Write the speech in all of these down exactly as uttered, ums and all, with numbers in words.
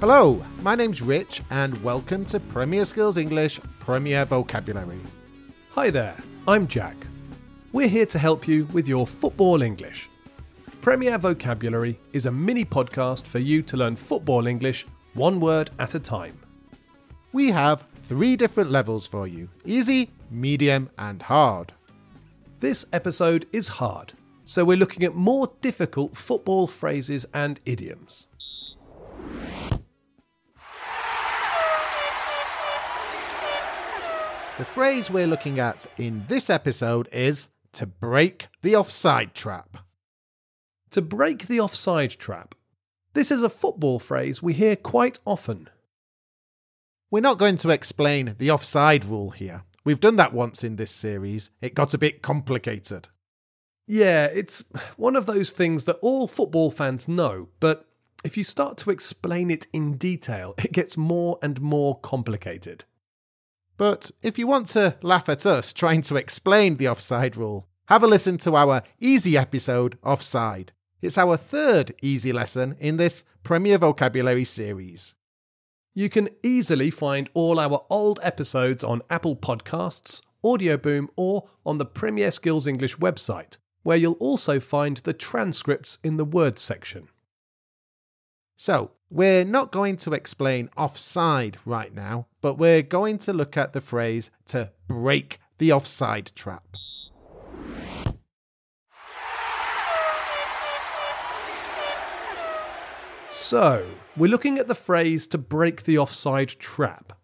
Hello, my name's Rich and welcome to Premier Skills English, Premier Vocabulary. Hi there, I'm Jack. We're here to help you with your football English. Premier Vocabulary is a mini podcast for you to learn football English one word at a time. We have three different levels for you, easy, medium and hard. This episode is hard, so we're looking at more difficult football phrases and idioms. The phrase we're looking at in this episode is to break the offside trap. To break the offside trap. This is a football phrase we hear quite often. We're not going to explain the offside rule here. We've done that once in this series. It got a bit complicated. Yeah, it's one of those things that all football fans know, but if you start to explain it in detail, it gets more and more complicated. But if you want to laugh at us trying to explain the offside rule, have a listen to our easy episode, Offside. It's our third easy lesson in this Premier Vocabulary series. You can easily find all our old episodes on Apple Podcasts, Audioboom, or on the Premier Skills English website, where you'll also find the transcripts in the words section. So, we're not going to explain offside right now, but we're going to look at the phrase to break the offside trap. So, we're looking at the phrase to break the offside trap.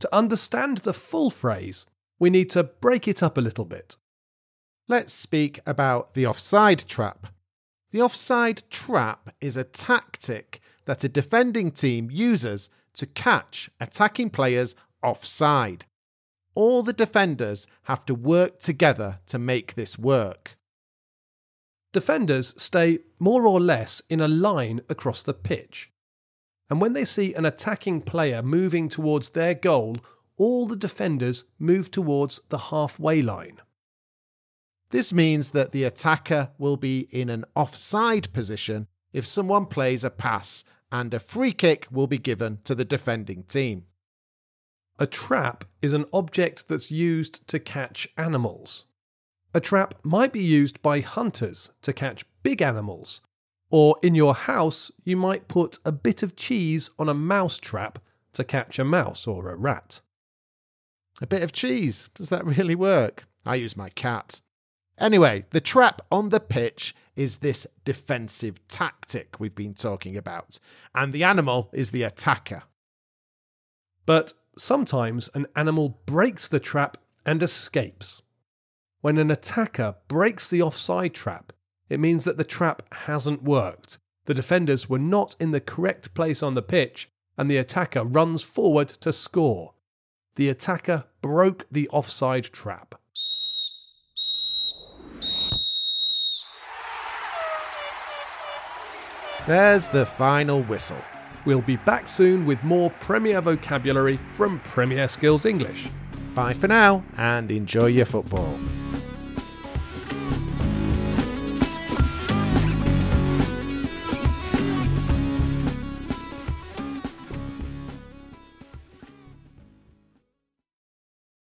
To understand the full phrase, we need to break it up a little bit. Let's speak about the offside trap. The offside trap is a tactic that a defending team uses to catch attacking players offside. All the defenders have to work together to make this work. Defenders stay more or less in a line across the pitch. And when they see an attacking player moving towards their goal, all the defenders move towards the halfway line. This means that the attacker will be in an offside position if someone plays a pass, and a free kick will be given to the defending team. A trap is an object that's used to catch animals. A trap might be used by hunters to catch big animals, or in your house you might put a bit of cheese on a mouse trap to catch a mouse or a rat. A bit of cheese? Does that really work? I use my cat. Anyway, the trap on the pitch is this defensive tactic we've been talking about, and the animal is the attacker. But sometimes an animal breaks the trap and escapes. When an attacker breaks the offside trap, it means that the trap hasn't worked. The defenders were not in the correct place on the pitch, and the attacker runs forward to score. The attacker broke the offside trap. There's the final whistle. We'll be back soon with more Premier Vocabulary from Premier Skills English. Bye for now and enjoy your football.